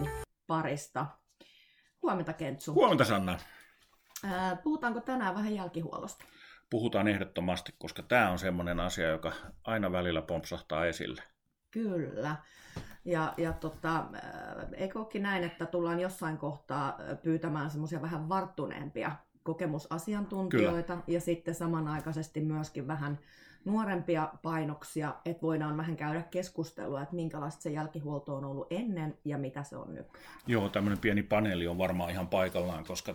podcasten parista. Huomenta, Kentsu. Huomenta, Sanna. Puhutaanko tänään vähän jälkihuollosta? Puhutaan ehdottomasti, koska tämä on semmoinen asia, joka aina välillä pompsahtaa esille. Kyllä. Ja eikö olekin näin, että tullaan jossain kohtaa pyytämään semmoisia vähän varttuneempia kokemusasiantuntijoita. Kyllä. Ja sitten samanaikaisesti myöskin vähän nuorempia painoksia, että voidaan vähän käydä keskustelua, että minkälaista se jälkihuolto on ollut ennen ja mitä se on nyt. Joo, tämmöinen pieni paneeli on varmaan ihan paikallaan, koska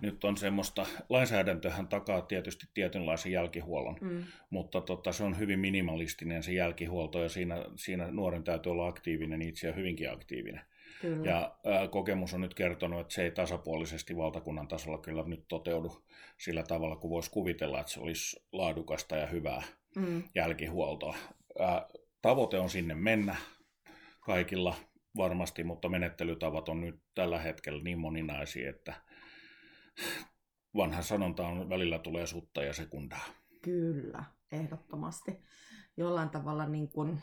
nyt on semmoista, lainsäädäntöhän takaa tietysti tietynlaisen jälkihuollon, mutta se on hyvin minimalistinen se jälkihuolto ja siinä nuoren täytyy olla aktiivinen itse ja hyvinkin aktiivinen. Kyllä. Ja kokemus on nyt kertonut, että se ei tasapuolisesti valtakunnan tasolla kyllä nyt toteudu sillä tavalla, kun voisi kuvitella, että se olisi laadukasta ja hyvää jälkihuoltoa. Tavoite on sinne mennä kaikilla varmasti, mutta menettelytavat on nyt tällä hetkellä niin moninaisia, että vanha sanonta on, välillä tulee sutta ja sekundaa. Kyllä, ehdottomasti. Jollain tavalla niin kuin...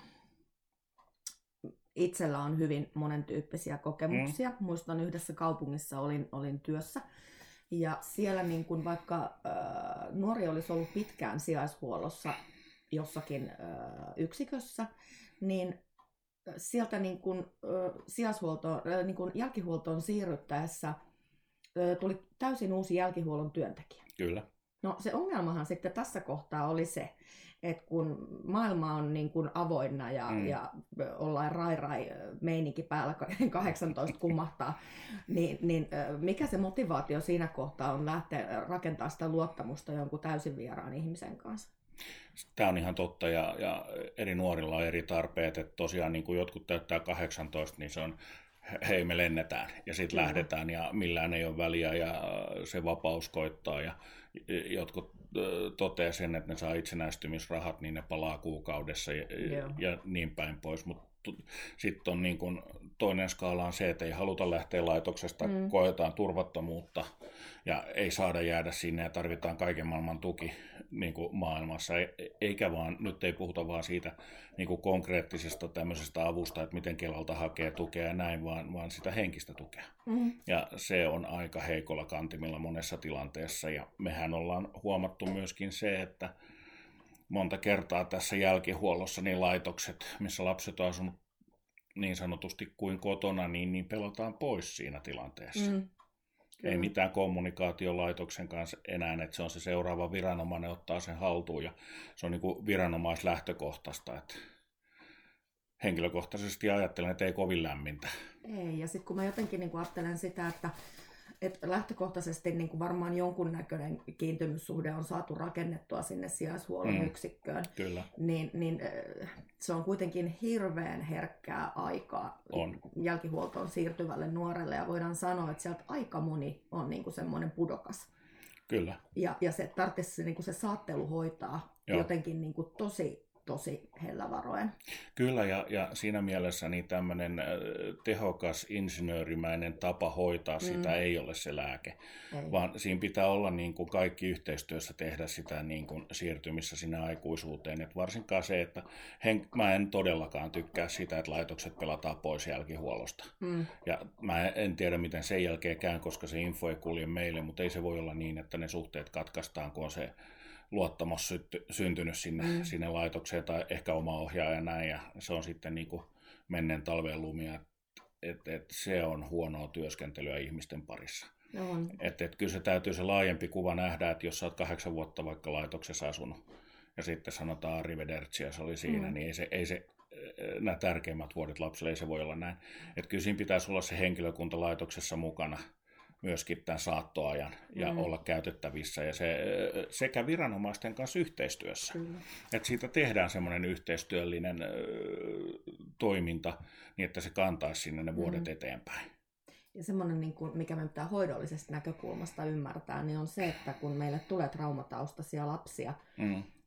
Itsellä on hyvin monentyyppisiä kokemuksia. Muistan yhdessä kaupungissa olin työssä ja siellä niin kun vaikka nuori olisi ollut pitkään sijaishuollossa jossakin yksikössä, niin sieltä niin kun, jälkihuoltoon siirryttäessä tuli täysin uusi jälkihuollon työntekijä. Kyllä. No se ongelmahan sitten tässä kohtaa oli se, että kun maailma on niin kuin avoinna ja ollaan rai-meininki päällä, 18 kumahtaa, niin mikä se motivaatio siinä kohtaa on lähteä rakentamaan sitä luottamusta jonkun täysin vieraan ihmisen kanssa? Tämä on ihan totta ja eri nuorilla on eri tarpeet, että tosiaan niin kuin jotkut täyttää 18, niin se on hei me lennetään ja sitten lähdetään ja millään ei ole väliä ja se vapaus koittaa ja jotkut toteaa sen, että ne saa itsenäistymisrahat, niin ne palaa kuukaudessa ja niin päin pois. Mutta sitten on niin kun toinen skaala on se, että ei haluta lähteä laitoksesta, koetaan turvattomuutta ja ei saada jäädä sinne ja tarvitaan kaiken maailman tuki niin kuin maailmassa. Eikä vaan, nyt ei puhuta vaan siitä niin kuin konkreettisesta tämmöisestä avusta, että miten Kelalta hakee tukea ja näin, vaan sitä henkistä tukea. Ja se on aika heikolla kantimilla monessa tilanteessa ja mehän ollaan huomattu myöskin se, että monta kertaa tässä jälkihuollossa niin laitokset, missä lapset on asunut niin sanotusti kuin kotona, niin pelataan pois siinä tilanteessa. Ei mitään kommunikaatiolaitoksen kanssa enää, että se on se seuraava viranomainen, ottaa sen haltuun ja se on niin kuin viranomaislähtökohtaista. Että henkilökohtaisesti ajattelen, että ei kovin lämmintä. Ei, ja sitten kun mä jotenkin niin kuin ajattelen sitä, että lähtökohtaisesti niin kuin varmaan jonkunnäköinen kiintymyssuhde on saatu rakennettua sinne sijaishuollon yksikköön, niin se on kuitenkin hirveän herkkää aikaa jälkihuoltoon siirtyvälle nuorelle ja voidaan sanoa, että sieltä aika moni on niin kuin semmoinen pudokas. Kyllä. Ja se tarvitsisi niin kuin se saattelu hoitaa jotenkin niin kuin tosi hellävaroen. Kyllä, ja siinä mielessä niin tämmöinen tehokas, insinöörimäinen tapa hoitaa sitä ei ole se lääke, vaan siinä pitää olla niin kuin kaikki yhteistyössä tehdä sitä niin kuin siirtymissä sinne aikuisuuteen. Et varsinkaan se, että mä en todellakaan tykkää sitä, että laitokset pelataan pois jälkihuollosta. Ja mä en tiedä, miten sen jälkeen käyn, koska se info ei kulje meille, mutta ei se voi olla niin, että ne suhteet katkaistaan, kun on se luottamus syntynyt sinne laitokseen tai ehkä oma ohjaaja näin, ja se on sitten niin kuin menneen talven lumia, että se on huonoa työskentelyä ihmisten parissa. Että kyllä se täytyy se laajempi kuva nähdä, että jos sä oot 8 vuotta vaikka laitoksessa asunut ja sitten sanotaan arrivederci ja se oli siinä, niin ei se nämä tärkeimmät vuodet lapsille ei se voi olla näin. Että kyllä siinä pitäisi olla se henkilökunta laitoksessa mukana myöskin tämän saattoajan ja olla käytettävissä ja se, sekä viranomaisten kanssa yhteistyössä. Kyllä. Että siitä tehdään semmoinen yhteistyöllinen toiminta niin, että se kantaisi sinne ne vuodet eteenpäin. Ja semmoinen, niin kuin, mikä me pitää hoidollisesta näkökulmasta ymmärtää, niin on se, että kun meille tulee traumataustaisia lapsia,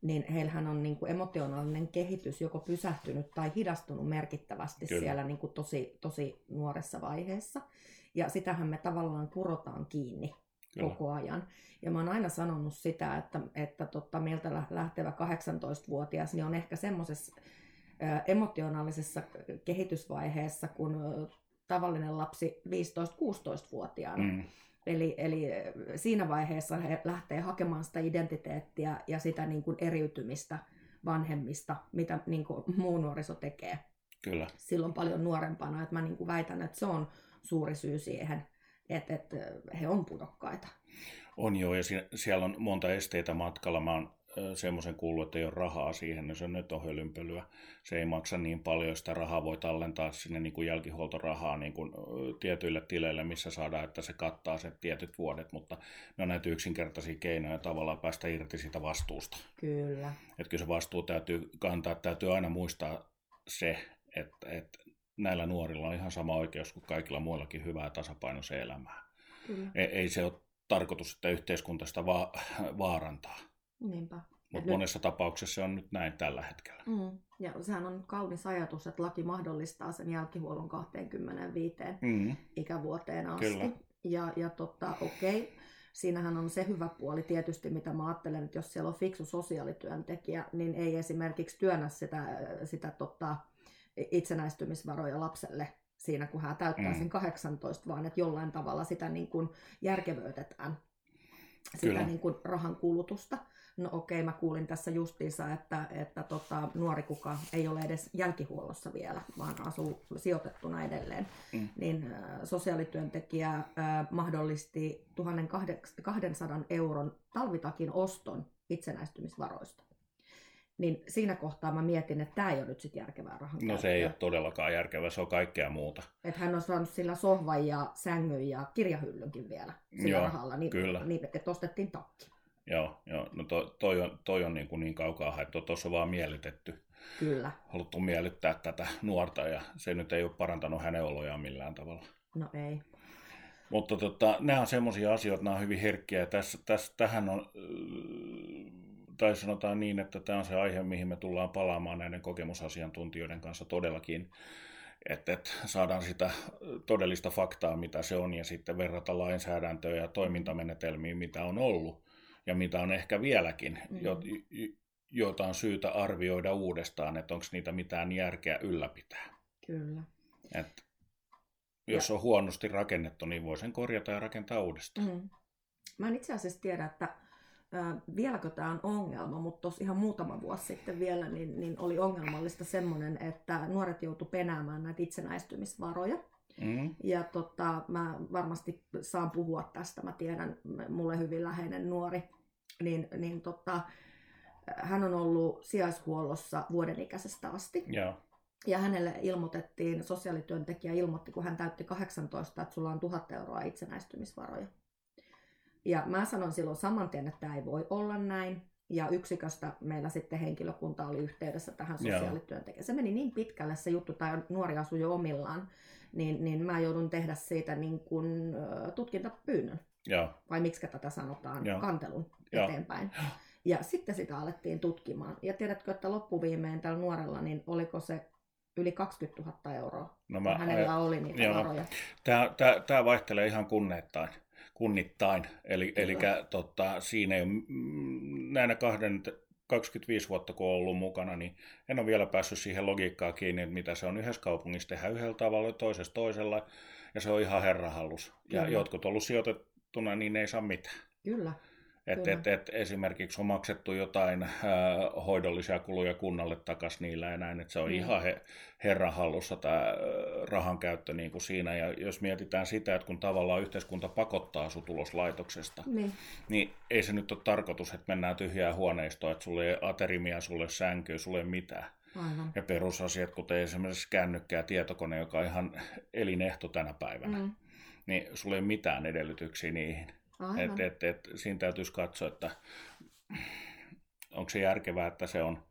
niin heillähän on niin kuin emotionaalinen kehitys joko pysähtynyt tai hidastunut merkittävästi siellä niin kuin tosi nuoressa vaiheessa. Ja sitähän me tavallaan kurotaan kiinni koko ajan. Ja mä oon aina sanonut sitä, että meiltä lähtevä 18-vuotias niin on ehkä semmoisessa emotionaalisessa kehitysvaiheessa, kun tavallinen lapsi 15-16-vuotiaana. Mm. Eli siinä vaiheessa he lähtee hakemaan sitä identiteettiä ja sitä niin kuin eriytymistä vanhemmista, mitä niin kuin muu nuoriso tekee. Kyllä. Silloin paljon nuorempana. Että mä niin kuin väitän, että se on suuri syy siihen, että he on pudokkaita. On joo, ja siellä on monta esteitä matkalla. Mä oon semmoisen kuullut, että ei ole rahaa siihen, niin se nyt on hölynpölyä. Se ei maksa niin paljon, sitä rahaa voi tallentaa sinne niin kuin jälkihuoltorahaa niin kuin tietyillä tileillä, missä saadaan, että se kattaa se tietyt vuodet, mutta ne on näitä yksinkertaisia keinoja tavallaan päästä irti siitä vastuusta. Kyllä. Että kyllä se vastuu täytyy kantaa, täytyy aina muistaa se, että näillä nuorilla on ihan sama oikeus kuin kaikilla muillakin hyvää tasapainoisen elämää. Kyllä. Ei se ole tarkoitus, että yhteiskunta sitä vaarantaa. Niinpä. Mutta monessa tapauksessa se on nyt näin tällä hetkellä. Mm. Ja sehän on kaunis ajatus, että laki mahdollistaa sen jälkihuollon 25 ikävuoteen asti. Kyllä. Ja okei, siinähän on se hyvä puoli tietysti, mitä mä ajattelen, että jos siellä on fiksu sosiaalityöntekijä, niin ei esimerkiksi työnnä sitä itsenäistymisvaroja lapselle siinä, kun hän täyttää sen 18, vaan että jollain tavalla sitä niin kuin järkevöitetään, sitä niin kuin rahan kulutusta. No okei, mä kuulin tässä justiinsa, että nuori kuka ei ole edes jälkihuollossa vielä, vaan asuu sijoitettuna edelleen. Mm. Niin sosiaalityöntekijä mahdollisti 1200 euron talvitakin oston itsenäistymisvaroista. Niin siinä kohtaa mä mietin, että tämä ei ole nyt sit järkevää rahan käyttöä. No se ei ole todellakaan järkevää, se on kaikkea muuta. Että hän on saanut sillä sohvan ja sängyn ja kirjahyllynkin vielä sillä rahalla, niin että ostettiin takki. Joo, no toi on niin kaukaa haettu, tuossa on vaan miellytetty. Kyllä. Haluttu miellyttää tätä nuorta ja se nyt ei ole parantanut hänen olojaan millään tavalla. No ei. Mutta nämä on semmoisia asioita, nämä on hyvin herkkiä. Tähän on, tai sanotaan niin, että tämä on se aihe, mihin me tullaan palaamaan näiden kokemusasiantuntijoiden kanssa todellakin. Että saadaan sitä todellista faktaa, mitä se on, ja sitten verrata lainsäädäntöä ja toimintamenetelmiä, mitä on ollut. Ja mitä on ehkä vieläkin, joita on syytä arvioida uudestaan, että onko niitä mitään järkeä ylläpitää. Kyllä. Et jos on huonosti rakennettu, niin voi sen korjata ja rakentaa uudestaan. Mä en itse asiassa tiedä, että vieläkö tämä on ongelma, mutta tuossa ihan muutama vuosi sitten vielä niin oli ongelmallista semmoinen, että nuoret joutuivat penäämään näitä itsenäistymisvaroja. Mm. Ja mä varmasti saan puhua tästä, mä tiedän, mulle hyvin läheinen nuori, niin hän on ollut sijaishuollossa vuoden ikäisestä asti. Yeah. Ja hänelle ilmoitettiin, sosiaalityöntekijä ilmoitti, kun hän täytti 18, että sulla on 1 000 euroa itsenäistymisvaroja. Ja mä sanon silloin saman tien, että tämä ei voi olla näin. Ja yksiköstä meillä sitten henkilökunta oli yhteydessä tähän sosiaalityöntekijään. Se meni niin pitkälle se juttu, tai nuori asui jo omillaan, niin mä joudun tehdä siitä niin kuin tutkintapyynnön. Ja. Vai miksi tätä sanotaan, kantelun eteenpäin. Ja sitten sitä alettiin tutkimaan. Ja tiedätkö, että loppuviimein tällä nuorella, niin oliko se yli 20 000 euroa, hänellä oli niitä varoja. Tämä vaihtelee ihan kunnittain. Eli siinä ei ole, näinä 25 vuotta kun olen ollut mukana, niin en ole vielä päässyt siihen logiikkaan kiinni, että mitä se on yhdessä kaupungissa tehdä yhdellä tavalla, toisessa toisella, ja se on ihan herrahallus. Kyllä. Ja jotkut on ollut sijoitettuna, niin ei saa mitään. Kyllä. Et esimerkiksi on maksettu jotain hoidollisia kuluja kunnalle takaisin niillä ja näin, että se on ihan herranhallussa tämä rahan käyttö niin kuin siinä. Ja jos mietitään sitä, että kun tavallaan yhteiskunta pakottaa sinut ulos laitoksesta, niin ei se nyt ole tarkoitus, että mennään tyhjää huoneistoa, että sulle ei aterimia, sulle sänkyä, sulle mitään. Aivan. Ja perusasiat, kuten esimerkiksi kännykkä ja tietokone, joka on ihan elinehto tänä päivänä, niin sulle ei mitään edellytyksiä niihin. Siinä täytyisi katsoa, että onko se järkevää, että se on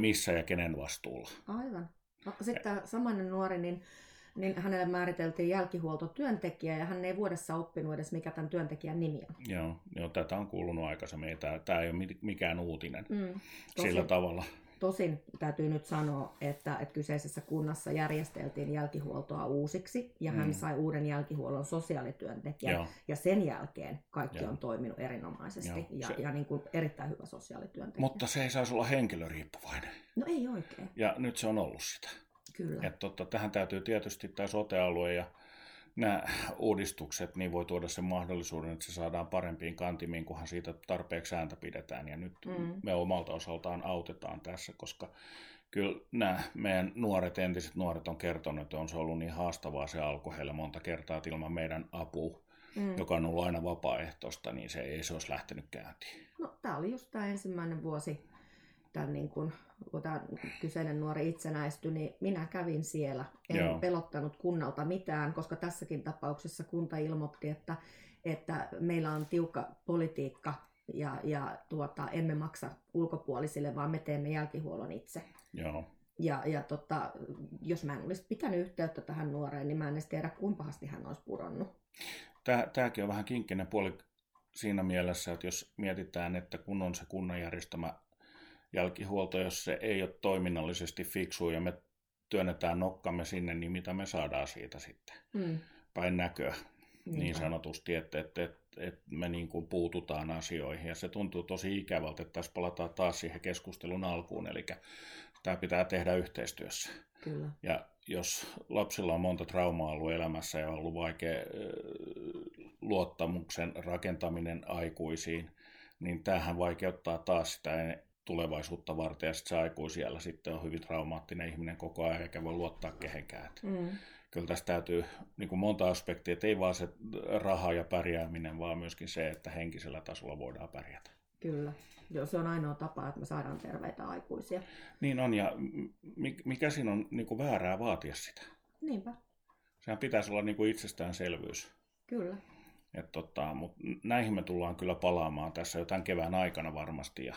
missä ja kenen vastuulla. Aivan. Sitten tämä samainen nuori, niin hänelle määriteltiin jälkihuoltotyöntekijä ja hän ei vuodessa oppinut edes, mikä tämän työntekijän nimi on. Joo, tätä on kuulunut aikaisemmin. Tämä ei ole mikään uutinen sillä tavalla. Tosin täytyy nyt sanoa, että kyseisessä kunnassa järjesteltiin jälkihuoltoa uusiksi ja hän sai uuden jälkihuollon sosiaalityöntekijän ja sen jälkeen kaikki on toiminut erinomaisesti ja niin kuin erittäin hyvä sosiaalityöntekijä. Mutta se ei saisi olla henkilöriippuvainen. No ei oikein. Ja nyt se on ollut sitä. Kyllä. Ja tähän täytyy tietysti tämä sote-alue ja nämä uudistukset niin voi tuoda sen mahdollisuuden, että se saadaan parempiin kantimiin, kunhan siitä tarpeeksi ääntä pidetään. Ja nyt me omalta osaltaan autetaan tässä, koska kyllä nämä meidän entiset nuoret on kertonut, että on se ollut niin haastavaa se alku heille monta kertaa, että ilman meidän apua, joka on ollut aina vapaaehtoista, niin se ei olisi lähtenyt käyntiin. No, tämä oli just tämä ensimmäinen vuosi, niin kun tämä kyseinen nuori itsenäistyi, niin minä kävin siellä. En pelottanut kunnalta mitään, koska tässäkin tapauksessa kunta ilmoitti, että meillä on tiukka politiikka ja emme maksa ulkopuolisille, vaan me teemme jälkihuollon itse. Joo. Ja jos mä en olisi pitänyt yhteyttä tähän nuoreen, niin mä en edes tiedä, kuinka pahasti hän olisi pudonnut. Tämäkin on vähän kinkkinen puoli siinä mielessä, että jos mietitään, että kun on se kunnan järjestämä jälkihuolto, jos se ei ole toiminnallisesti fiksu ja me työnnetään nokkamme sinne, niin mitä me saadaan siitä sitten päin näköä niin sanotusti, että me niin kuin puututaan asioihin. Ja se tuntuu tosi ikävältä, että tässä palataan taas siihen keskustelun alkuun, eli tämä pitää tehdä yhteistyössä. Kyllä. Ja jos lapsilla on monta traumaa ollut elämässä ja on ollut vaikea luottamuksen rakentaminen aikuisiin, niin tämähän vaikeuttaa taas sitä tulevaisuutta varten, ja sitten se aikuisiällä sitten on hyvin traumaattinen ihminen koko ajan, eikä voi luottaa kehenkään. Kyllä tässä täytyy niin kuin monta aspektia, että ei vaan se raha ja pärjääminen, vaan myöskin se, että henkisellä tasolla voidaan pärjätä. Kyllä. Joo, se on ainoa tapa, että me saadaan terveitä aikuisia. Niin on, ja mikä siinä on niin kuin väärää vaatia sitä? Niinpä. Sehän pitäisi olla niin kuin itsestäänselvyys. Kyllä. Mutta näihin me tullaan kyllä palaamaan tässä jo tämän kevään aikana varmasti, ja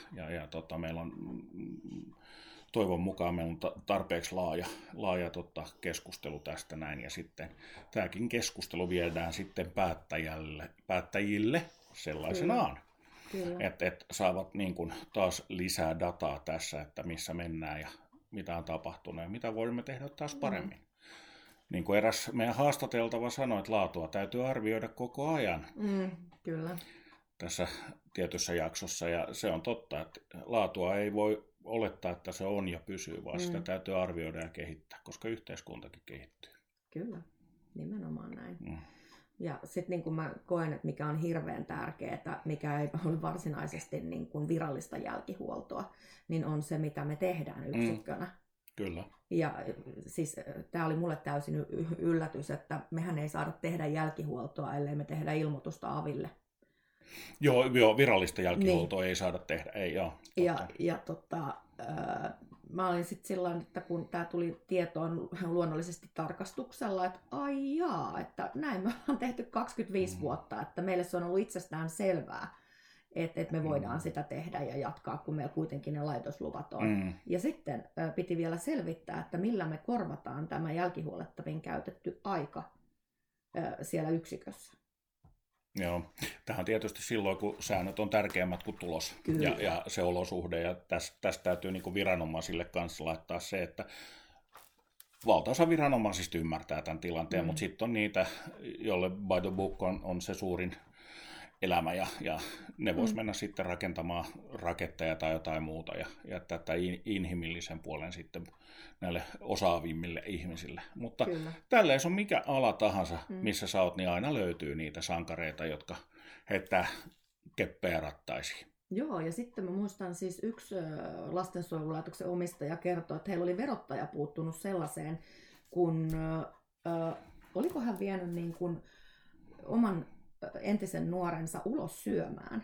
meillä on toivon mukaan meillä on tarpeeksi laaja keskustelu tästä näin, ja sitten tämäkin keskustelu viedään sitten päättäjille sellaisenaan. Että saavat niin kun taas lisää dataa tässä, että missä mennään ja mitä on tapahtunut ja mitä voimme tehdä taas paremmin. Niin kuin eräs meidän haastateltava sanoi, että laatua täytyy arvioida koko ajan kyllä. tässä tietyssä jaksossa. Ja se on totta, että laatua ei voi olettaa, että se on ja pysyy, vaan sitä täytyy arvioida ja kehittää, koska yhteiskuntakin kehittyy. Kyllä, nimenomaan näin. Ja sitten niin kun mä koen, että mikä on hirveän tärkeää, mikä ei ole varsinaisesti niin kun virallista jälkihuoltoa, niin on se, mitä me tehdään yksikkönä. Kyllä. Ja siis tämä oli mulle täysin yllätys, että mehän ei saada tehdä jälkihuoltoa, ellei me tehdä ilmoitusta aville. Joo, virallista jälkihuoltoa niin. Ei saada tehdä, ei joo. Mä olin sitten silloin, että kun tämä tuli tietoon luonnollisesti tarkastuksella, että että näin me ollaan tehty 25 vuotta, että meille se on ollut itsestään selvää, että me voidaan sitä tehdä ja jatkaa, kun meillä kuitenkin ne laitosluvat on. Ja sitten piti vielä selvittää, että millä me korvataan tämä jälkihuollettavin käytetty aika siellä yksikössä. Joo, tähän tietysti silloin, kun säännöt on tärkeämmät kuin tulos ja se olosuhde. Ja tästä täytyy niin kuin viranomaisille kanssa laittaa se, että valtaosa viranomaisista ymmärtää tämän tilanteen, mutta sitten on niitä, jolle by the book on se suurin elämä ja ne vois mennä sitten rakentamaan raketteja tai jotain muuta ja jättää tämän inhimillisen puolen sitten näille osaavimmille ihmisille. Mutta tälleen se on mikä ala tahansa, missä sä oot, niin aina löytyy niitä sankareita, jotka heittää keppejä rattaisiin. Joo, ja sitten mä muistan siis yksi lastensuojelulaitoksen omistaja kertoi, että heillä oli verottaja puuttunut sellaiseen, kun oliko hän vienyt niin kuin oman entisen nuorensa ulos syömään,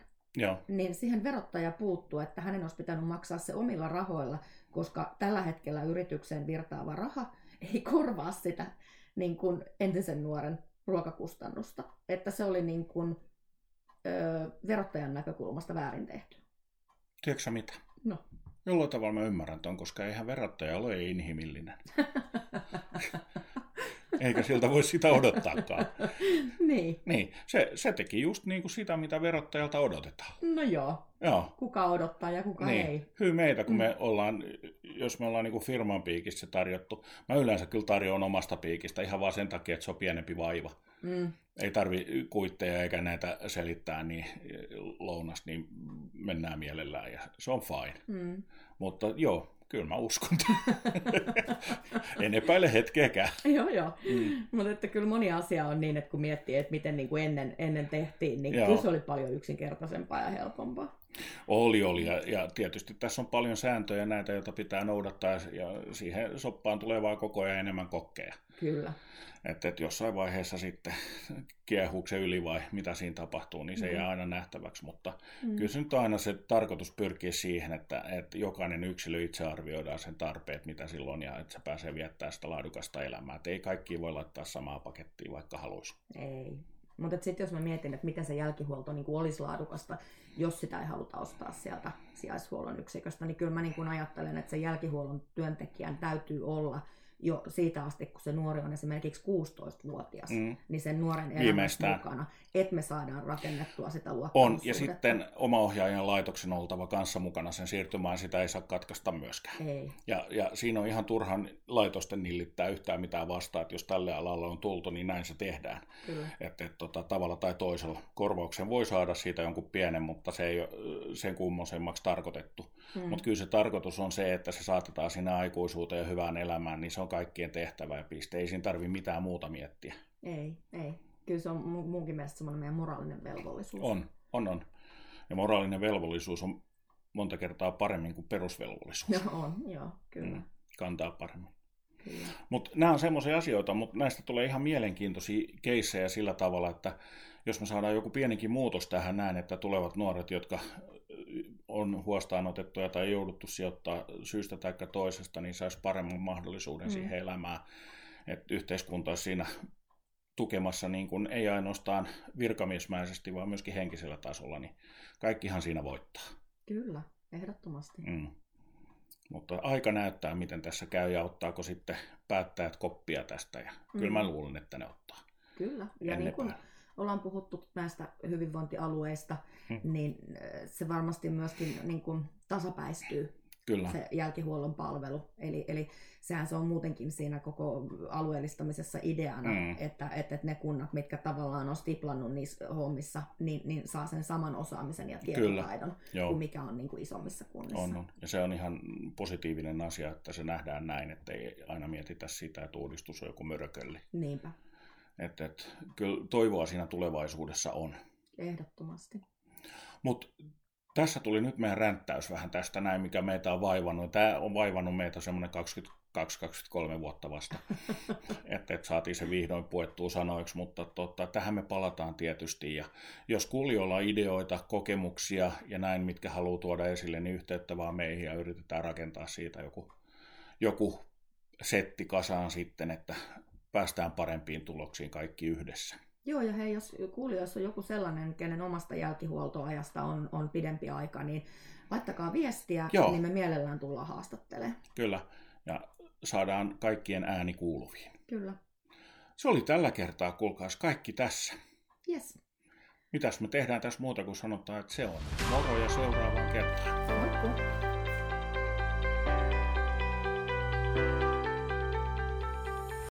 niin siihen verottaja puuttuu, että hänen olisi pitänyt maksaa se omilla rahoilla, koska tällä hetkellä yritykseen virtaava raha ei korvaa sitä niin kuin entisen nuoren ruokakustannusta. Että se oli niin kuin, verottajan näkökulmasta väärin tehty. Tiedätkö sä mitä? No. Jollain tavalla mä ymmärrän ton, koska eihän verottaja ole inhimillinen. Eikä siltä voi sitä odottaakaan. Niin. Se teki just niin kuin sitä, mitä verottajalta odotetaan. No joo. Kuka odottaa ja kuka ei. Hyy meitä, kun me ollaan, jos me ollaan niin kuin firman piikistä tarjottu. Mä yleensä kyllä tarjoan omasta piikistä ihan vaan sen takia, että se on pienempi vaiva. Ei tarvi kuitteja eikä näitä selittää, niin lounasta niin mennään mielellään ja se on fine. Mutta joo. Kyllä mä uskon. En epäile hetkeäkään. Joo. Mm. Mutta että kyllä moni asia on niin, että kun miettii, että miten niin kuin ennen tehtiin, niin kyllä se oli paljon yksinkertaisempaa ja helpompaa. Oli. Ja tietysti tässä on paljon sääntöjä näitä, joita pitää noudattaa, ja siihen soppaan tulee vaan koko ajan enemmän kokkeja. Kyllä. Että jossain vaiheessa sitten kiehuuko se yli vai mitä siinä tapahtuu, niin se jää aina nähtäväksi. Mutta kyllä se nyt aina se tarkoitus pyrkii siihen, että jokainen yksilö itse arvioidaan sen tarpeet, mitä silloin, ja että se pääsee viettämään sitä laadukasta elämää. Että ei kaikkia voi laittaa samaa pakettia, vaikka haluaisi. Ei. Mutta sitten jos mä mietin, että miten se jälkihuolto niin kuin olisi laadukasta, jos sitä ei haluta ostaa sieltä sijaishuollon yksiköstä, niin kyllä mä niin kuin ajattelen, että se jälkihuollon työntekijän täytyy olla jo siitä asti, kun se nuori on esimerkiksi 16-vuotias, niin sen nuoren elämässä mukana, että me saadaan rakennettua sitä luottamussuhdetta. On, ja sitten omaohjaajan laitoksen oltava kanssa mukana sen siirtymään, sitä ei saa katkaista myöskään. Ei. Ja siinä on ihan turhan laitosten nillittää yhtään mitään vastaan, että jos tälle alalle on tultu, niin näin se tehdään. Että tavalla tai toisella korvauksen voi saada siitä jonkun pienen, mutta se ei ole sen kummoisemmaksi tarkoitettu. Mutta kyllä se tarkoitus on se, että se saatetaan sinä aikuisuuteen ja hyvään elämään, niin se on kaikkien tehtävä ja piste. Ei siinä tarvitse mitään muuta miettiä. Ei. Kyllä se on munkin mielestä semmoinen meidän moraalinen velvollisuus. On. Ja moraalinen velvollisuus on monta kertaa paremmin kuin perusvelvollisuus. No on, joo, kyllä. Kantaa paremmin. Kyllä. Mut nämä on semmoisia asioita, mutta näistä tulee ihan mielenkiintoisia keissejä sillä tavalla, että jos me saadaan joku pienikin muutos tähän näin, että tulevat nuoret, jotka on huostaanotettuja tai jouduttu sijoittaa syystä tai toisesta, niin saisi paremman mahdollisuuden siihen elämään. Et yhteiskunta on siinä tukemassa niin kun ei ainoastaan virkamiesmäisesti, vaan myöskin henkisellä tasolla, niin kaikkihan siinä voittaa. Kyllä, ehdottomasti. Mutta aika näyttää, miten tässä käy ja ottaako sitten päättäjät koppia tästä. Ja kyllä mä luulen, että ne ottaa. Kyllä, ja niin kuin ollaan puhuttu näistä hyvinvointialueista, niin se varmasti myöskin niin kuin tasapäistyy. Kyllä. Se jälkihuollon palvelu. Eli sehän se on muutenkin siinä koko alueellistamisessa ideana, että ne kunnat, mitkä tavallaan on stiplannut niissä hommissa, niin saa sen saman osaamisen ja tietotaidon kuin mikä on niin kuin isommissa kunnissa. On. Ja se on ihan positiivinen asia, että se nähdään näin, ettei aina mietitä sitä, että uudistus on joku mörökölli. Niinpä. Että kyllä toivoa siinä tulevaisuudessa on. Ehdottomasti. Mutta tässä tuli nyt meidän ränttäys vähän tästä näin, mikä meitä on vaivannut. Tämä on vaivannut meitä semmoinen 22-23 vuotta vasta, että saatiin se vihdoin puettua sanoiksi, mutta tähän me palataan tietysti. Ja jos kuulijoilla on ideoita, kokemuksia ja näin, mitkä haluaa tuoda esille, niin yhteyttä vaan meihin ja yritetään rakentaa siitä joku setti kasaan sitten, että päästään parempiin tuloksiin kaikki yhdessä. Joo, ja hei, jos kuulijoissa on joku sellainen, kenen omasta jälkihuoltoajasta on pidempi aika, niin laittakaa viestiä, niin me mielellään tullaan haastattelemaan. Kyllä, ja saadaan kaikkien ääni kuuluviin. Kyllä. Se oli tällä kertaa, kuulkaas, kaikki tässä. Yes. Mitäs me tehdään tässä muuta kuin sanotaan, että se on. Moro ja seuraavaan kertaan. Moikku.